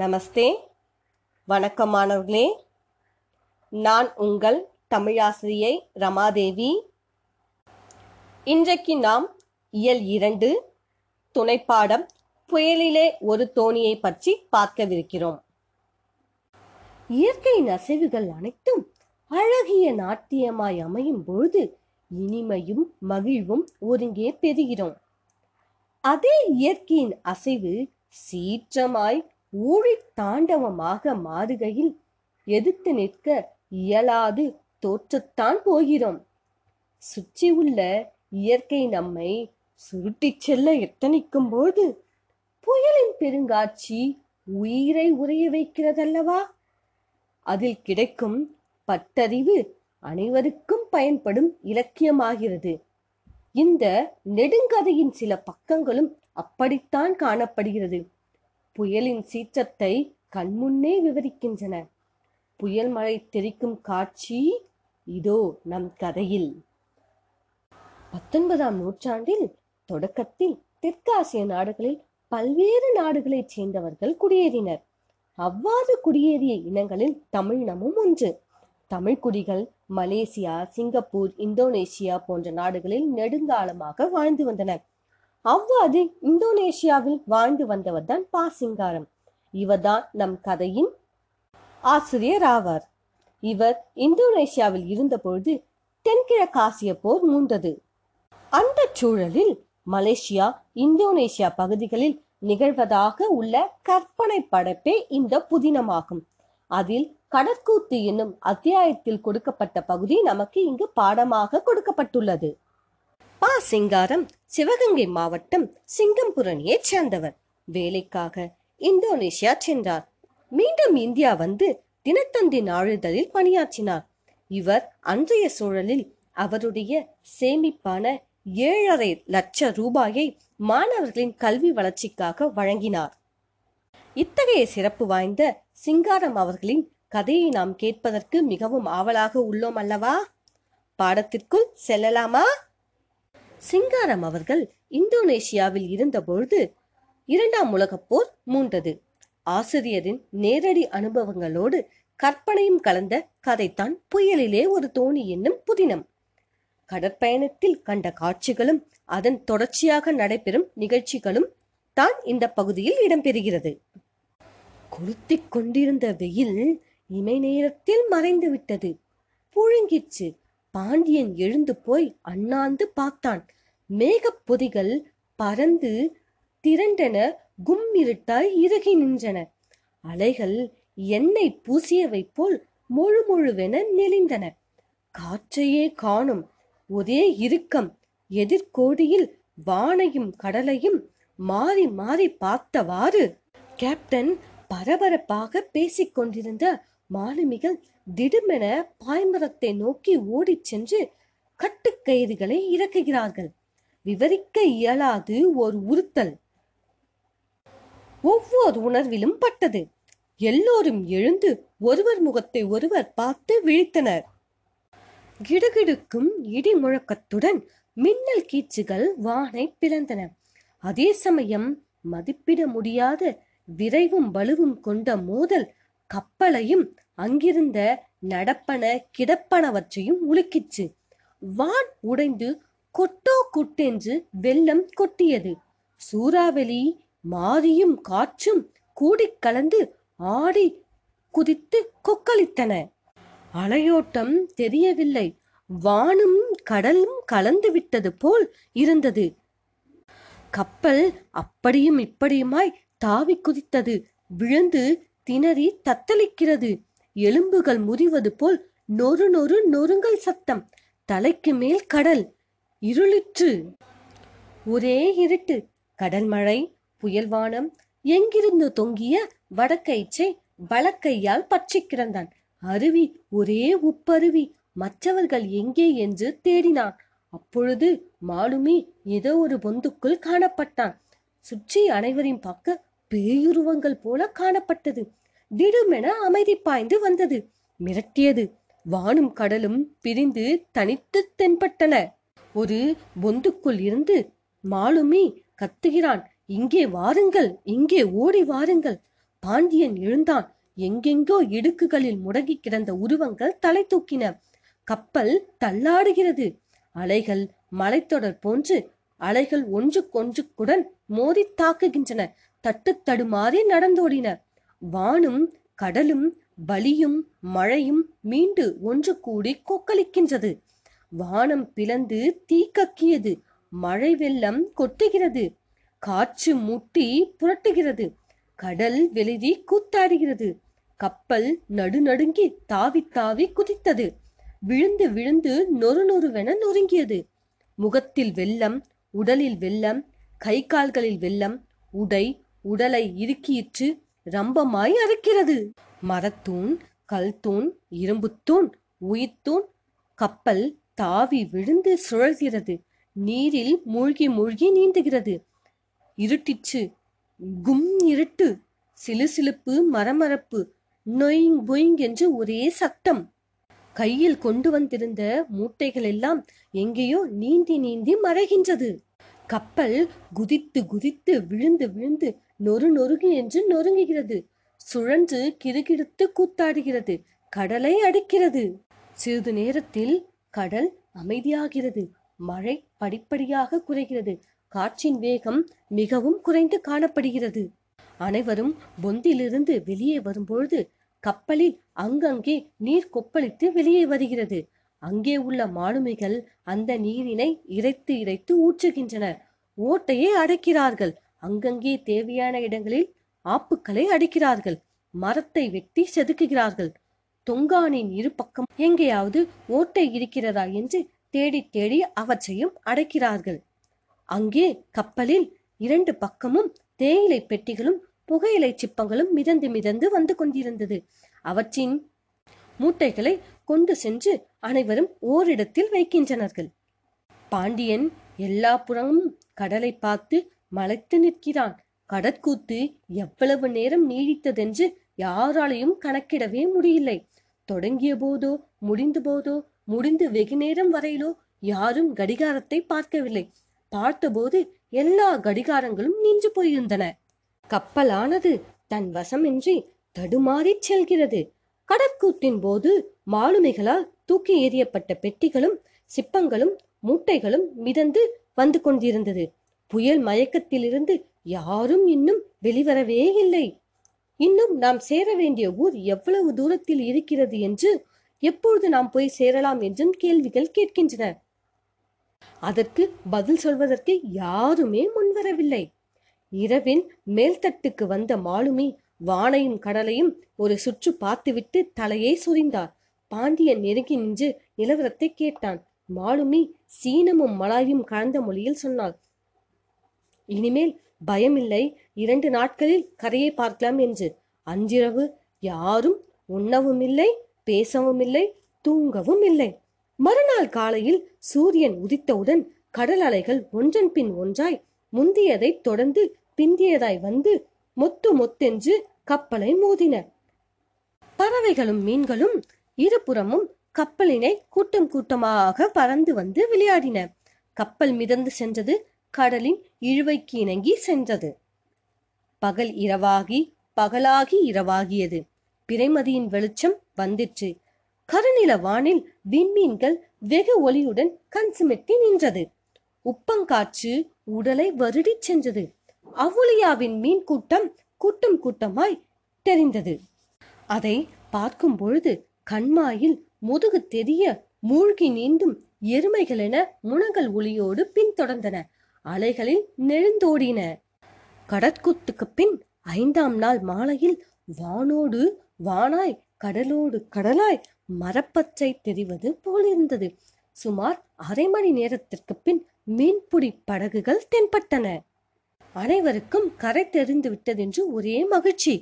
நமஸ்தே, வணக்கம் மாணவர்களே. நான் உங்கள் தமிழாசிரியை ரமாதேவி. இன்றைக்கு நாம் இயல் 2 துணைப்பாடம் புயலிலே ஒரு தோணியை பற்றி பார்க்கவிருக்கிறோம். இயற்கையின் அசைவுகள் அனைத்தும் அழகிய நாட்டியமாய் அமையும் பொழுது இனிமையும் மகிழ்வும் ஒருங்கே பெறுகிறோம். அதே இயற்கையின் அசைவு சீற்றமாய் ஊழி தாண்டவமாக மாறுகையில் எதிர்த்து நிற்க இயலாது தோற்றத்தான் போகிறோம். சுற்றி உள்ள இயற்கை நம்மை சுருட்டி செல்ல எத்தனிக்கும் போது புயலின் பெருங்காட்சி உயிரை உறைய வைக்கிறதல்லவா? அதில் கிடைக்கும் பட்டறிவு அனைவருக்கும் பயன்படும் இலக்கியமாகிறது. இந்த நெடுங்கதையின் சில பக்கங்களும் அப்படித்தான் காணப்படுகிறது. புயலின் சீற்றத்தை கண்முன்னே விவரிக்கின்றன. புயல் மழை தெரிக்கும் காட்சி இதோ நம் கதையில். 19ஆம் நூற்றாண்டில் தொடக்கத்தில் தெற்காசிய நாடுகளில் பல்வேறு நாடுகளைச் சேர்ந்தவர்கள் குடியேறினர். அவ்வாறு குடியேறிய இனங்களில் தமிழினமும் ஒன்று. தமிழ்குடிகள் மலேசியா, சிங்கப்பூர், இந்தோனேஷியா போன்ற நாடுகளில் நெடுங்காலமாக வாழ்ந்து வந்தனர். அவ்வாறு இந்தோனேஷியாவில் வாழ்ந்து வந்தவர் தான் பாசிங்காரம். இவர்தான் நம் கதையின் ஆசிரியர் ஆவார். இவர் இந்தோனேஷியாவில் இருந்தபொழுது தென்கிழக்காசிய போர் மூண்டது. அந்த சூழலில் மலேசியா, இந்தோனேஷியா பகுதிகளில் நிகழ்வதாக உள்ள கற்பனை படைப்பே இந்த புதினமாகும். அதில் கடற்கூத்து என்னும் அத்தியாயத்தில் கொடுக்கப்பட்ட பகுதி நமக்கு இங்கு பாடமாக கொடுக்கப்பட்டுள்ளது. பா. சிங்காரம் சிவகங்கை மாவட்டம் சிங்கம்புரணியை சேர்ந்தவர். வேலைக்காக இந்தோனேஷியா சென்றார். மீண்டும் இந்தியா வந்து தினத்தந்தி நாளிதழில் பணியாற்றினார். இவர் அன்றைய சூழலில் அவருடைய சேமிப்பான 7,500,000 ரூபாயை மாணவர்களின் கல்வி வளர்ச்சிக்காக வழங்கினார். இத்தகைய சிறப்பு வாய்ந்த சிங்காரம் அவர்களின் கதையை நாம் கேட்பதற்கு மிகவும் ஆவலாக உள்ளோம் அல்லவா? பாடத்திற்குள் செல்லலாமா? சிங்காரம் அவர்கள் இந்தோனேஷியாவில் இருந்தபொழுது 2ஆம் உலகப்போர் மூண்டது. ஆசிரியரின் நேரடி அனுபவங்களோடு கற்பனையும் கலந்த கதைத்தான் புயலிலே ஒரு தோணி என்னும் புதினம். கடற்பயணத்தில் கண்ட காட்சிகளும் அதன் தொடர்ச்சியாக நடைபெறும் நிகழ்ச்சிகளும் தான் இந்த பகுதியில் இடம்பெறுகிறது. கொளுத்தி கொண்டிருந்த வெயில் இமை நேரத்தில் மறைந்து விட்டது. புழுங்கிற்று. பாண்டியன் எழுந்து போய் அண்ணாந்து பார்த்தான். மேகப்பொதிகள் பறந்து திரண்டன. கும் இருட்டாய் இறுகி நின்றன. அலைகள் எண்ணெய் பூசியவை போல் மொழு மொழுவென நெளிந்தன. காற்றையே காணும் ஒரே இறுக்கம். எதிர்கோடியில் வானையும் கடலையும் மாறி மாறி பார்த்தவாறு கேப்டன் பரபரப்பாக பேசிக் கொண்டிருந்த மாலுமிகள் திடுமென பாய்மரத்தை நோக்கி ஓடி சென்று கட்டுக்கயிறுகளை இறக்குகிறார்கள். விவரிக்க இயலாது ஒரு உறுத்தல் ஒவ்வொரு உணர்விலும் பட்டது. எல்லோரும் எழுந்து ஒருவர் முகத்தை ஒருவர் பார்த்து விழித்தனர். கிடுகிடுக்கும் இடி முழக்கத்துடன் மின்னல் கீச்சுகள் வானை பிளந்தன. அதே சமயம் மதிப்பிட முடியாத விரைவும் வலுவும் கொண்ட மோதல் கப்பலையும் அங்கிருந்த நடப்பன கிடப்பனவற்றையும் உலுக்கிச்சு. வான் உடைந்து கொட்டோ கொட்டென்று வெள்ளம் கொட்டியது. சூறாவளி மாரியும் காற்றும் கூடி கலந்து ஆடி குதித்து கொக்களித்தன. அலையோட்டம் தெரியவில்லை. வானும் கடலும் கலந்து விட்டது போல் இருந்தது. கப்பல் அப்படியும் இப்படியுமாய் தாவி குதித்தது. விழுந்து திணறி தத்தளிக்கிறது. எலும்புகள் முறிவது போல் நொறு நொறு நொறுங்கல் சத்தம். தலைக்கு மேல் கடல். இருளிற்று. ஒரே இருட்டு. கடல் மழை, புயல்வானம். எங்கிருந்து தொங்கிய வடக்கயிற்றை வலக்கையால் பற்றி கிடந்தான். அருவி, ஒரே உப்பருவி. மற்றவர்கள் எங்கே என்று தேடினான். அப்பொழுது மாலுமி ஏதோ ஒரு பொந்துக்குள் காணப்பட்டான். சுற்றி அனைவரையும் பார்க்க பேயுருவங்கள் போல காணப்பட்டது. திடுமென அமைதி பாய்ந்து வந்தது. மிரட்டியது. வானும் கடலும் பிரிந்து தனித்து தென்பட்டன. ஒரு பொந்துக்குள் இருந்து மாலுமி கத்துகிறான், இங்கே வாருங்கள், இங்கே ஓடி வாருங்கள். பாண்டியன் எழுந்தான். எங்கெங்கோ இடுக்குகளில் முடங்கி கிடந்த உருவங்கள் தலை தூக்கின. கப்பல் தள்ளாடுகிறது. அலைகள் மலைத்தொடர் போன்று அலைகள் ஒன்றுக்கொன்றுக்குடன் மோதி தாக்குகின்றன. தட்டு தடுமாறி நடந்தோடின. வானும் கடலும் வலியும் மழையும் மீண்டு ஒன்று கூடி கொக்களிக்கின்றது. வானம் பிளந்து தீ கக்கியது. மழை வெள்ளம் கொட்டுகிறது. காற்று முட்டி புரட்டுகிறது. கடல் வெளிரி கூத்தாடுகிறது. கப்பல் நடுநடுங்கி தாவி தாவி குதித்தது. விழுந்து விழுந்து நொறு நொறுவென நொறுங்கியது. முகத்தில் வெள்ளம், உடலில் வெள்ளம், கை கால்களில் வெள்ளம். உடை உடலை இறுக்கியிற்று. ரம்பமாய் அறுக்கிறது. மரத்தூண், கல்தூண், இரும்புத்தூண், உயிர்த்தூண். கப்பல் தாவி விழுந்து சுழல்கிறது. நீரில் மூழ்கி மூழ்கி நீந்துகிறது. இருட்டிச்சு. கும் இருட்டு. சிலுசிலுப்பு, மரமரப்பு, நொய் பொய்ங் என்று ஒரே சத்தம். கையில் கொண்டு வந்திருந்த மூட்டைகள் எல்லாம் எங்கேயோ நீந்தி நீந்தி மறைகின்றது. கப்பல் குதித்து குதித்து விழுந்து விழுந்து நொறு நொறுங்கு என்று நொறுங்குகிறது. சுழன்று கிறுகிறுத்து கூத்தாடுகிறது. கடலை அடிக்கிறது. சிறிது நேரத்தில் கடல் அமைதியாகிறது. மழை படிப்படியாக குறைகிறது. காற்றின் வேகம் மிகவும் குறைந்து காணப்படுகிறது. அனைவரும் பொந்திலிருந்து வெளியே வரும்பொழுது கப்பலில் அங்கங்கே நீர் கொப்பளித்து வெளியே வருகிறது. அங்கே உள்ள மாலுமிகள் அந்த நீரினை இறைத்து இறைத்து ஊற்றுகின்றனர். ஓட்டையை அடைக்கிறார்கள். அங்கங்கே தேவையான இடங்களில் ஆப்புக்களை அடிக்கிறார்கள். மரத்தை வெட்டி செதுக்குகிறார்கள். தொங்கானின் இரு பக்கம் எங்கேயாவது ஓட்டை இருக்கிறதா என்று தேடி தேடி அவற்றையும் அடைக்கிறார்கள். அங்கே கப்பலில் இரண்டு பக்கமும் தேயிலை பெட்டிகளும் புகையிலை சிப்பங்களும் மிதந்து மிதந்து வந்து கொண்டிருந்தது. அவற்றின் மூட்டைகளை கொண்டு சென்று அனைவரும் ஓரிடத்தில் வைக்கின்றனர்கள். பாண்டியன் எல்லா புறமும் கடலை பார்த்து மலைத்து நிற்கிறான். கடற்கூத்து எவ்வளவு நேரம் நீடித்ததென்று யாராலையும் கணக்கிடவே முடியலை. தொடங்கிய போதோ முடிந்து போதோ முடிந்து வெகு நேரம் வரையிலோ யாரும் கடிகாரத்தை பார்க்கவில்லை. பார்த்தபோது எல்லா கடிகாரங்களும் நின்று போயிருந்தன. கப்பலானது தன் வசமின்றி தடுமாறி செல்கிறது. கடற்கூட்டின் போது மாலுமிகளால் தூக்கி எறியப்பட்ட பெட்டிகளும் சிப்பங்களும் மூட்டைகளும் மிதந்து வந்து கொண்டிருந்தது. புயல் மயக்கத்திலிருந்து யாரும் இன்னும் வெளிவரவே இல்லை. இன்னும் நாம் சேர வேண்டிய ஊர் எவ்வளவு தூரத்தில் இருக்கிறது என்று, எப்பொழுது நாம் போய் சேரலாம் என்றும் கேள்விகள் கேட்கின்றன. அதற்கு பதில் சொல்வதற்கு யாருமே முன்வரவில்லை. இரவின் மேல்தட்டுக்கு வந்த மாலுமி வானையும் கடலையும் ஒரு சுற்று பார்த்துவிட்டு தலையை சொரிந்தார். பாண்டியன் நெருங்கி நின்று நிலவரத்தை கேட்டான். மாலுமி சீனமும் மலாயும் கலந்த மொழியில் சொன்னார். இனிமேல் பயமில்லை, 2 நாட்களில் கரையை பார்க்கலாம் என்று. அன்றிரவு யாரும் உண்ணவும் இல்லை, பேசவும் இல்லை, தூங்கவும் இல்லை. மறுநாள் காலையில் சூரியன் உதித்தவுடன் கடல் அலைகள் ஒன்றன் பின் ஒன்றாய் முந்தியதை தொடர்ந்து பிந்தியதாய் வந்து மொத்து மொத்தென்று கப்பலை மோதின. பறவைகளும் மீன்களும் இருபுறமும் கப்பலினை கூட்டம் கூட்டமாக பறந்து வந்து விளையாடின. கப்பல் மிதந்து சென்றது. கடலின் இழுவைக்கு இணங்கி சென்றது. பகல் இரவாகி பகலாகி இரவாகியது. பிறைமதியின் வெளிச்சம் வந்திற்று. கருநில வானில் விண்மீன்கள் வெகு ஒளியுடன் கண் சிமிட்டி நின்றது. உப்பங்காற்று உடலை வருடி சென்றது. அவுளியாவின் மீன் கூட்டம் கூட்டம் கூட்டமாய் தெரிந்தது. அதை பார்க்கும் பொழுது கண்மாயில் முதுகு தெரிய மூழ்கி நீந்தும் எருமைகள் என முனங்கள் ஒளியோடு பின்தொடர்ந்தன. அலைகளில் நெழுந்தோடின. கடற்கூத்துக்கு பின் 5ஆம் நாள் மாலையில் வானோடு வானாய் கடலோடு கடலாய் மரப்பச்சை தெரிவது போலிருந்தது. சுமார் அரை மணி நேரத்திற்கு பின் மீன்பிடி படகுகள் தென்பட்டன. அனைவருக்கும் கரை தெரிந்து விட்டதென்று ஒரே மகிழ்ச்சி.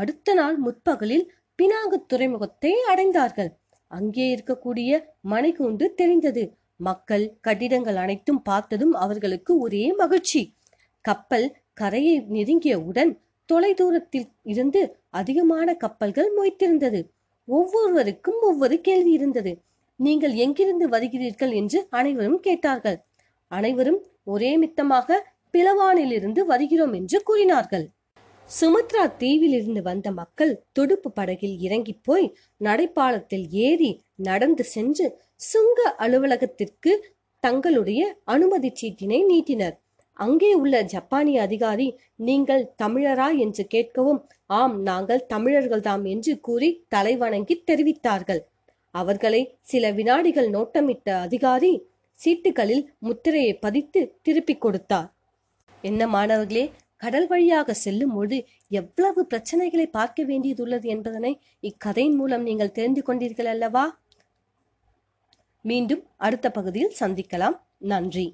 அடுத்த நாள் முற்பகலில் பினாகு துறைமுகத்தை அடைந்தார்கள். அங்கே இருக்கக்கூடிய மணிக்கூண்டு தெரிந்தது. மக்கள் கட்டிடங்கள் அனைத்தும் பார்த்ததும் அவர்களுக்கு ஒரே மகிழ்ச்சி. கப்பல் கரையை நெருங்கியவுடன் தொலைதூரத்தில் இருந்து அதிகமான கப்பல்கள் மொய்த்திருந்தது. ஒவ்வொருவருக்கும் ஒவ்வொரு கேள்வி இருந்தது. நீங்கள் எங்கிருந்து வருகிறீர்கள் என்று அனைவரும் கேட்டார்கள். அனைவரும் ஒரே மித்தமாக பிளவானிலிருந்து வருகிறோம் என்று கூறினார்கள். சுமத்ரா தீவிலிருந்து வந்த மக்கள் துடுப்பு படகில் இறங்கி போய் நடைபாலத்தில் ஏறி நடந்து சென்று சுங்க அலுவலகத்திற்கு தங்களுடைய அனுமதி சீட்டினை நீட்டினர். அங்கே உள்ள ஜப்பானிய அதிகாரி நீங்கள் தமிழரா என்று கேட்கவும், ஆம் நாங்கள் தமிழர்கள்தாம் என்று கூறி தலைவணங்கி தெரிவித்தார்கள். அவர்களை சில வினாடிகள் நோட்டமிட்ட அதிகாரி சீட்டுகளில் முத்திரையை பதித்து திருப்பி கொடுத்தார். என்ன மாணவர்களே, கடல் வழியாக செல்லும் போது எவ்வளவு பிரச்சனைகளை பார்க்க வேண்டியதுள்ளது என்பதனை இக்கதையின் மூலம் நீங்கள் தெரிந்து கொண்டீர்கள் அல்லவா? மீண்டும் அடுத்த பகுதியில் சந்திக்கலாம். நன்றி.